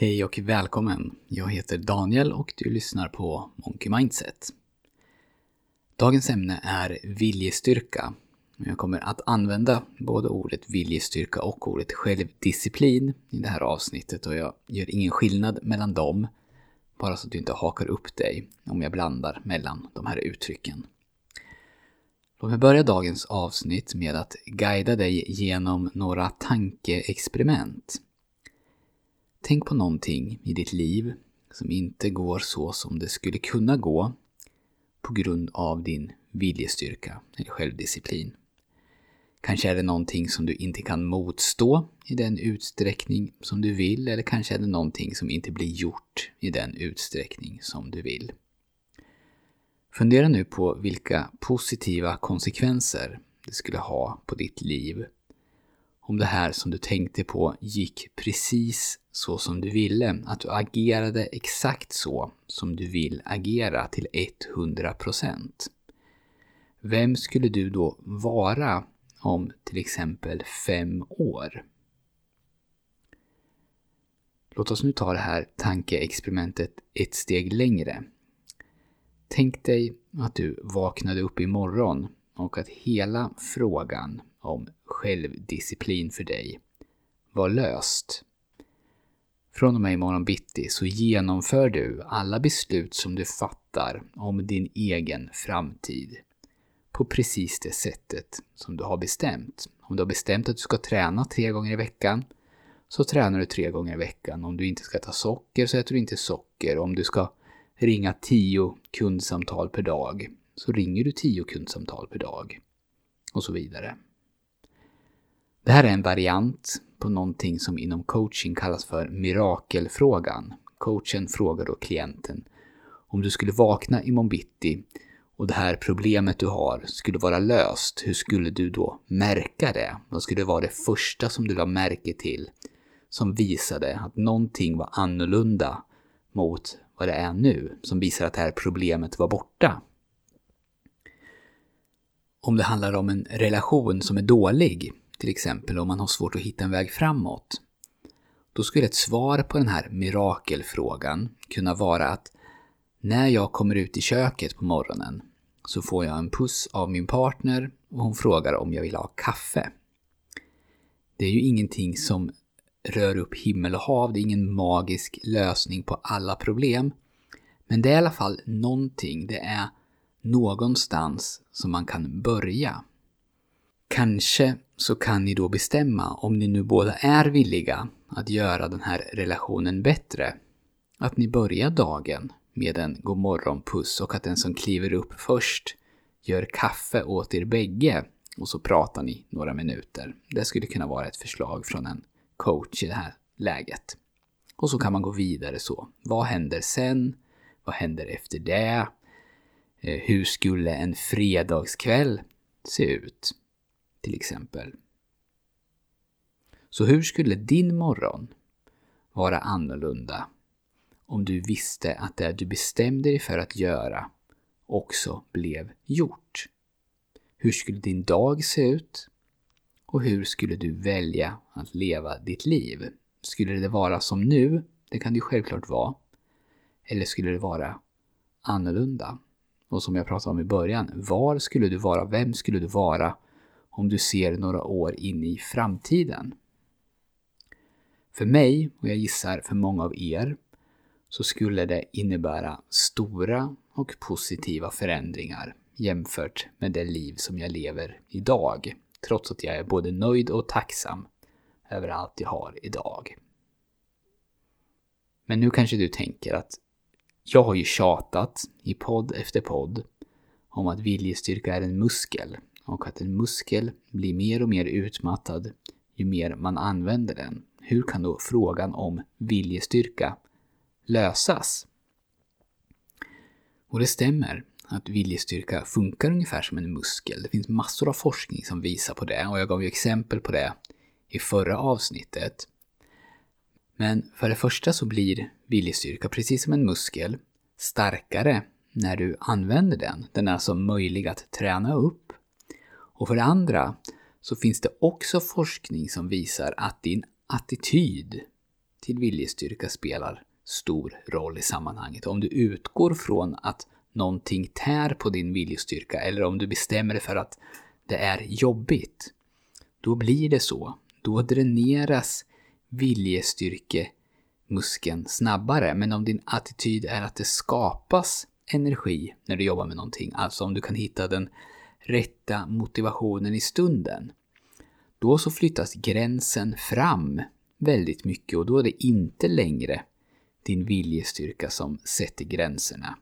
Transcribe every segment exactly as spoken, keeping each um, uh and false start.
Hej och välkommen, jag heter Daniel och du lyssnar på Monkey Mindset. Dagens ämne är viljestyrka. Jag kommer att använda både ordet viljestyrka och ordet självdisciplin i det här avsnittet och jag gör ingen skillnad mellan dem, bara så att du inte hakar upp dig om jag blandar mellan de här uttrycken. Låt mig börja dagens avsnitt med att guida dig genom några tankeexperiment. Tänk på någonting i ditt liv som inte går så som det skulle kunna gå på grund av din viljestyrka eller självdisciplin. Kanske är det någonting som du inte kan motstå i den utsträckning som du vill, eller kanske är det någonting som inte blir gjort i den utsträckning som du vill. Fundera nu på vilka positiva konsekvenser det skulle ha på ditt liv om det här som du tänkte på gick precis så som du ville. Att du agerade exakt så som du vill agera till hundra procent. Vem skulle du då vara om till exempel fem år? Låt oss nu ta det här tankeexperimentet ett steg längre. Tänk dig att du vaknade upp imorgon och att hela frågan om självdisciplin för dig var löst. Från och med imorgon bitti så genomför du alla beslut som du fattar om din egen framtid på precis det sättet som du har bestämt. Om du har bestämt att du ska träna tre gånger i veckan, så tränar du tre gånger i veckan. Om du inte ska ta socker, så äter du inte socker. Om du ska ringa tio kundsamtal per dag, så ringer du tio kundsamtal per dag. Och så vidare. Det här är en variant på någonting som inom coaching kallas för mirakelfrågan. Coachen frågar då klienten: om du skulle vakna imorgon bitti och det här problemet du har skulle vara löst, hur skulle du då märka det? Vad skulle vara det första som du la märke till som visade att någonting var annorlunda mot vad det är nu, som visar att det här problemet var borta? Om det handlar om en relation som är dålig, till exempel om man har svårt att hitta en väg framåt, då skulle ett svar på den här mirakelfrågan kunna vara att när jag kommer ut i köket på morgonen så får jag en puss av min partner och hon frågar om jag vill ha kaffe. Det är ju ingenting som rör upp himmel och hav, det är ingen magisk lösning på alla problem. Men det är i alla fall någonting, det är någonstans som man kan börja. Kanske så kan ni då bestämma, om ni nu båda är villiga att göra den här relationen bättre, att ni börjar dagen med en god morgonpuss och att den som kliver upp först gör kaffe åt er bägge och så pratar ni några minuter. Det skulle kunna vara ett förslag från en coach i det här läget. Och så kan man gå vidare så. Vad händer sen? Vad händer efter det? Hur skulle en fredagskväll se ut? Till exempel. Så hur skulle din morgon vara annorlunda om du visste att det du bestämde dig för att göra också blev gjort? Hur skulle din dag se ut? Och hur skulle du välja att leva ditt liv? Skulle det vara som nu? Det kan det ju självklart vara. Eller skulle det vara annorlunda? Och som jag pratade om i början, var skulle du vara? Vem skulle du vara om du ser några år in i framtiden? För mig, och jag gissar för många av er, så skulle det innebära stora och positiva förändringar jämfört med det liv som jag lever idag. Trots att jag är både nöjd och tacksam över allt jag har idag. Men nu kanske du tänker att jag har ju tjatat i podd efter podd om att viljestyrka är en muskel. Och att en muskel blir mer och mer utmattad ju mer man använder den. Hur kan då frågan om viljestyrka lösas? Och det stämmer att viljestyrka funkar ungefär som en muskel. Det finns massor av forskning som visar på det. Och jag gav ju exempel på det i förra avsnittet. Men för det första så blir viljestyrka, precis som en muskel, starkare när du använder den. Den är alltså möjlig att träna upp. Och för det andra så finns det också forskning som visar att din attityd till viljestyrka spelar stor roll i sammanhanget. Om du utgår från att någonting tär på din viljestyrka, eller om du bestämmer dig för att det är jobbigt, då blir det så. Då dräneras viljestyrkemuskeln snabbare. Men om din attityd är att det skapas energi när du jobbar med någonting, alltså om du kan hitta den rätta motivationen i stunden, då så flyttas gränsen fram väldigt mycket, och då är det inte längre din viljestyrka som sätter gränserna.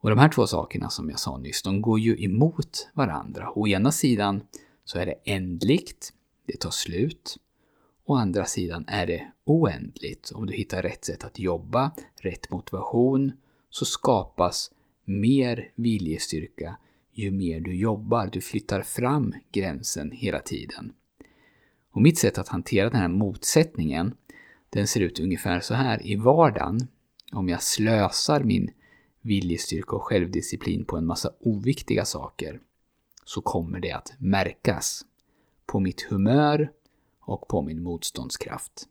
Och de här två sakerna som jag sa nyss, de går ju emot varandra. Å ena sidan så är det ändligt, det tar slut. Å andra sidan är det oändligt. Om du hittar rätt sätt att jobba, rätt motivation, så skapas mer viljestyrka ju mer du jobbar. Du flyttar fram gränsen hela tiden. Och mitt sätt att hantera den här motsättningen, den ser ut ungefär så här i vardagen. Om jag slösar min viljestyrka och självdisciplin på en massa oviktiga saker, så kommer det att märkas på mitt humör och på min motståndskraft.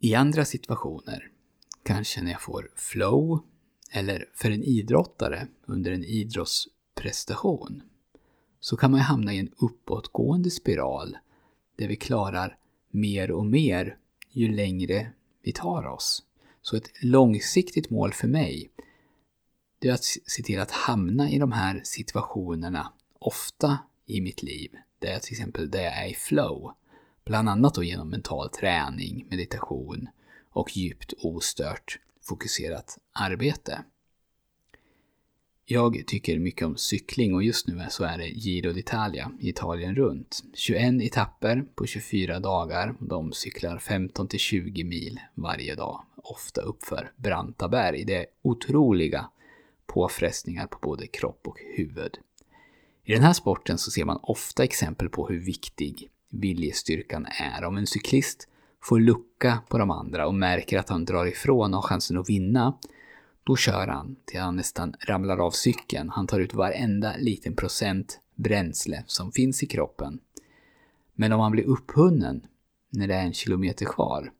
I andra situationer, kanske när jag får flow eller för en idrottare under en idrottsprestation, så kan man hamna i en uppåtgående spiral där vi klarar mer och mer ju längre vi tar oss. Så ett långsiktigt mål för mig, det är att se till att hamna i de här situationerna ofta i mitt liv. Där jag till exempel där jag är i flow. Bland annat då genom mental träning, meditation och djupt ostört fokuserat arbete. Jag tycker mycket om cykling, och just nu så är det Giro d'Italia, Italien runt. tjugoett etapper på tjugofyra dagar. De cyklar femton till tjugo mil varje dag. Ofta uppför branta berg. Det är otroliga påfrestningar på både kropp och huvud. I den här sporten så ser man ofta exempel på hur viktig viljestyrkan är. Om en cyklist får lucka på de andra och märker att han drar ifrån och har chansen att vinna, då kör han till han nästan ramlar av cykeln. Han tar ut varenda liten procent bränsle som finns i kroppen. Men om han blir upphunnen när det är en kilometer kvar,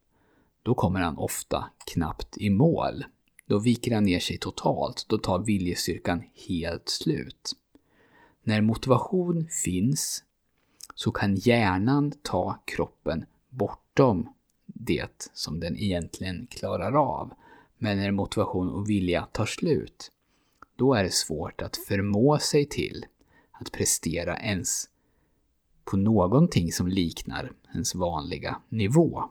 då kommer han ofta knappt i mål. Då viker han ner sig totalt. Då tar viljestyrkan helt slut. När motivation finns så kan hjärnan ta kroppen bortom det som den egentligen klarar av. Men när motivation och vilja tar slut, då är det svårt att förmå sig till att prestera ens på någonting som liknar ens vanliga nivå.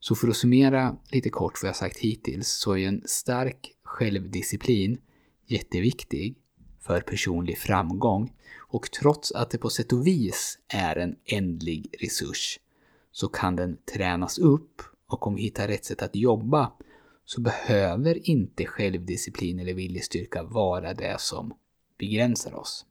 Så för att summera lite kort vad jag sagt hittills, så är en stark självdisciplin jätteviktig för personlig framgång. Och trots att det på sätt och vis är en ändlig resurs, så kan den tränas upp, och om vi hittar rätt sätt att jobba, så behöver inte självdisciplin eller viljestyrka vara det som begränsar oss.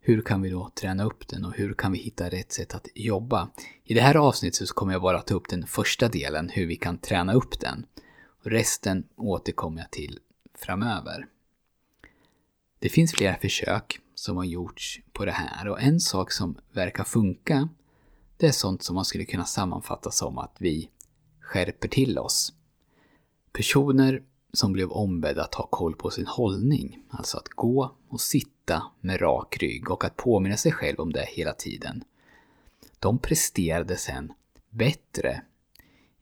Hur kan vi då träna upp den, och hur kan vi hitta rätt sätt att jobba? I det här avsnittet så kommer jag bara ta upp den första delen, hur vi kan träna upp den. Resten återkommer jag till framöver. Det finns flera försök som har gjorts på det här, och en sak som verkar funka, det är sånt som man skulle kunna sammanfatta som att vi skärper till oss. Personer som blev ombedda att ha koll på sin hållning, alltså att gå och sitta med rak rygg och att påminna sig själv om det hela tiden, de presterade sen bättre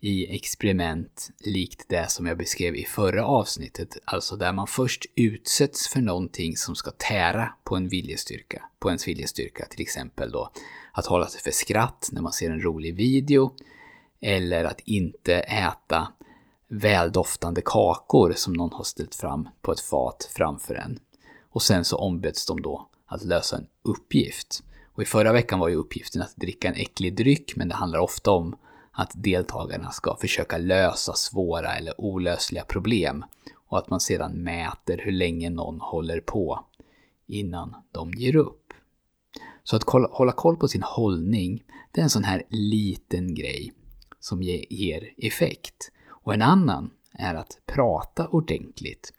i experiment likt det som jag beskrev i förra avsnittet, alltså där man först utsätts för någonting som ska tära på en viljestyrka, på ens viljestyrka, till exempel då att hålla sig för skratt när man ser en rolig video, eller att inte äta väldoftande kakor som någon har ställt fram på ett fat framför en. Och sen så ombeds de då att lösa en uppgift. Och i förra veckan var ju uppgiften att dricka en äcklig dryck, men det handlar ofta om att deltagarna ska försöka lösa svåra eller olösliga problem, och att man sedan mäter hur länge någon håller på innan de ger upp. Så att hålla koll på sin hållning, det är en sån här liten grej som ger effekt. Och en annan är att prata ordentligt.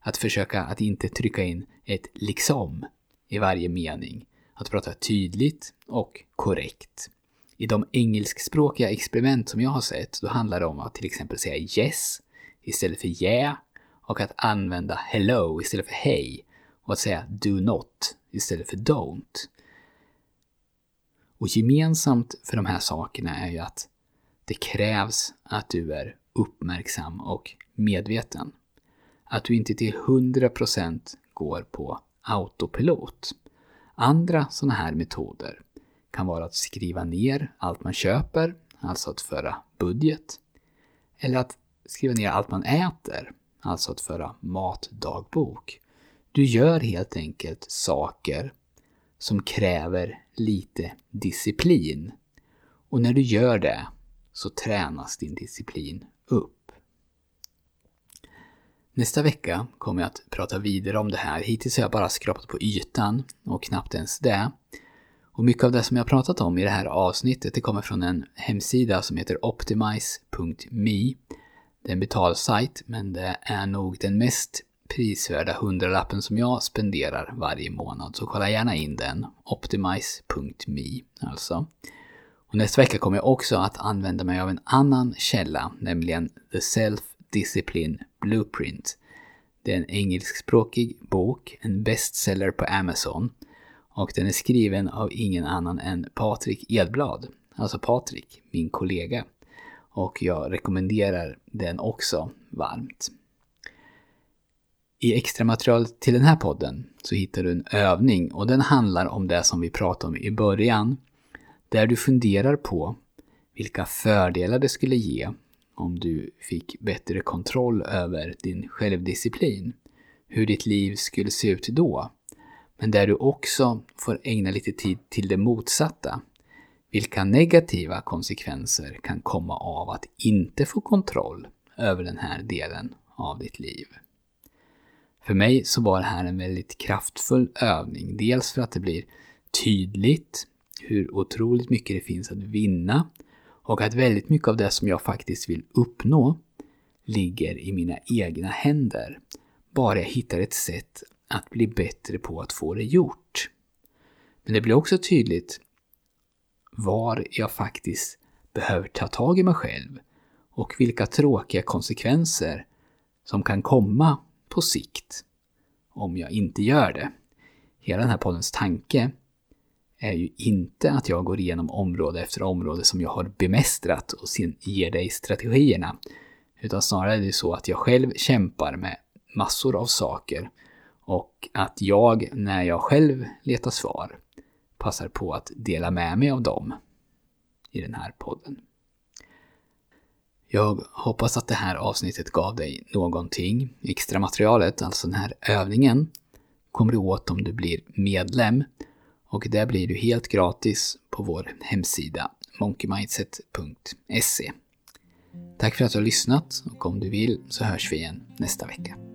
Att försöka att inte trycka in ett liksom i varje mening. att prata tydligt och korrekt. I de engelskspråkiga experiment som jag har sett, då handlar det om att till exempel säga yes istället för yeah och att använda hello istället för hej och att säga do not istället för don't. Och gemensamt för de här sakerna är ju att det krävs att du är uppmärksam och medveten. Att du inte till hundra procent går på autopilot. Andra sådana här metoder kan vara att skriva ner allt man köper, alltså att föra budget. Eller att skriva ner allt man äter, alltså att föra matdagbok. Du gör helt enkelt saker som kräver lite disciplin. Och när du gör det så tränas din disciplin upp. Nästa vecka kommer jag att prata vidare om det här. Hittills har jag bara skrapat på ytan och knappt ens det. Och mycket av det som jag pratat om i det här avsnittet, det kommer från en hemsida som heter Optimize punkt me. Det är en betalsajt, men det är nog den mest prisvärda hundralappen som jag spenderar varje månad. Så kolla gärna in den, Optimize punkt me alltså. Och nästa vecka kommer jag också att använda mig av en annan källa, nämligen The Self-Discipline Blueprint. Det är en engelskspråkig bok, en bestseller på Amazon. Och den är skriven av ingen annan än Patrik Edblad, alltså Patrik, min kollega. Och jag rekommenderar den också varmt. I extra material till den här podden så hittar du en övning och den handlar om det som vi pratade om i början. Där du funderar på vilka fördelar det skulle ge om du fick bättre kontroll över din självdisciplin. Hur ditt liv skulle se ut då. Men där du också får ägna lite tid till det motsatta. Vilka negativa konsekvenser kan komma av att inte få kontroll över den här delen av ditt liv. För mig så var det här en väldigt kraftfull övning. Dels för att det blir tydligt hur otroligt mycket det finns att vinna. Och att väldigt mycket av det som jag faktiskt vill uppnå ligger i mina egna händer. Bara jag hittar ett sätt att bli bättre på att få det gjort. Men det blir också tydligt var jag faktiskt behöver ta tag i mig själv. Och vilka tråkiga konsekvenser som kan komma på sikt om jag inte gör det. Hela den här poddens tanke är ju inte att jag går igenom område efter område som jag har bemästrat och sen ger dig strategierna. Utan snarare är det så att jag själv kämpar med massor av saker. Och att jag, när jag själv letar svar, passar på att dela med mig av dem i den här podden. Jag hoppas att det här avsnittet gav dig någonting. Extra materialet, alltså den här övningen, kommer du åt om du blir medlem. Och där blir du helt gratis på vår hemsida monkey mindset punkt se. Tack för att du har lyssnat och om du vill så hörs vi igen nästa vecka.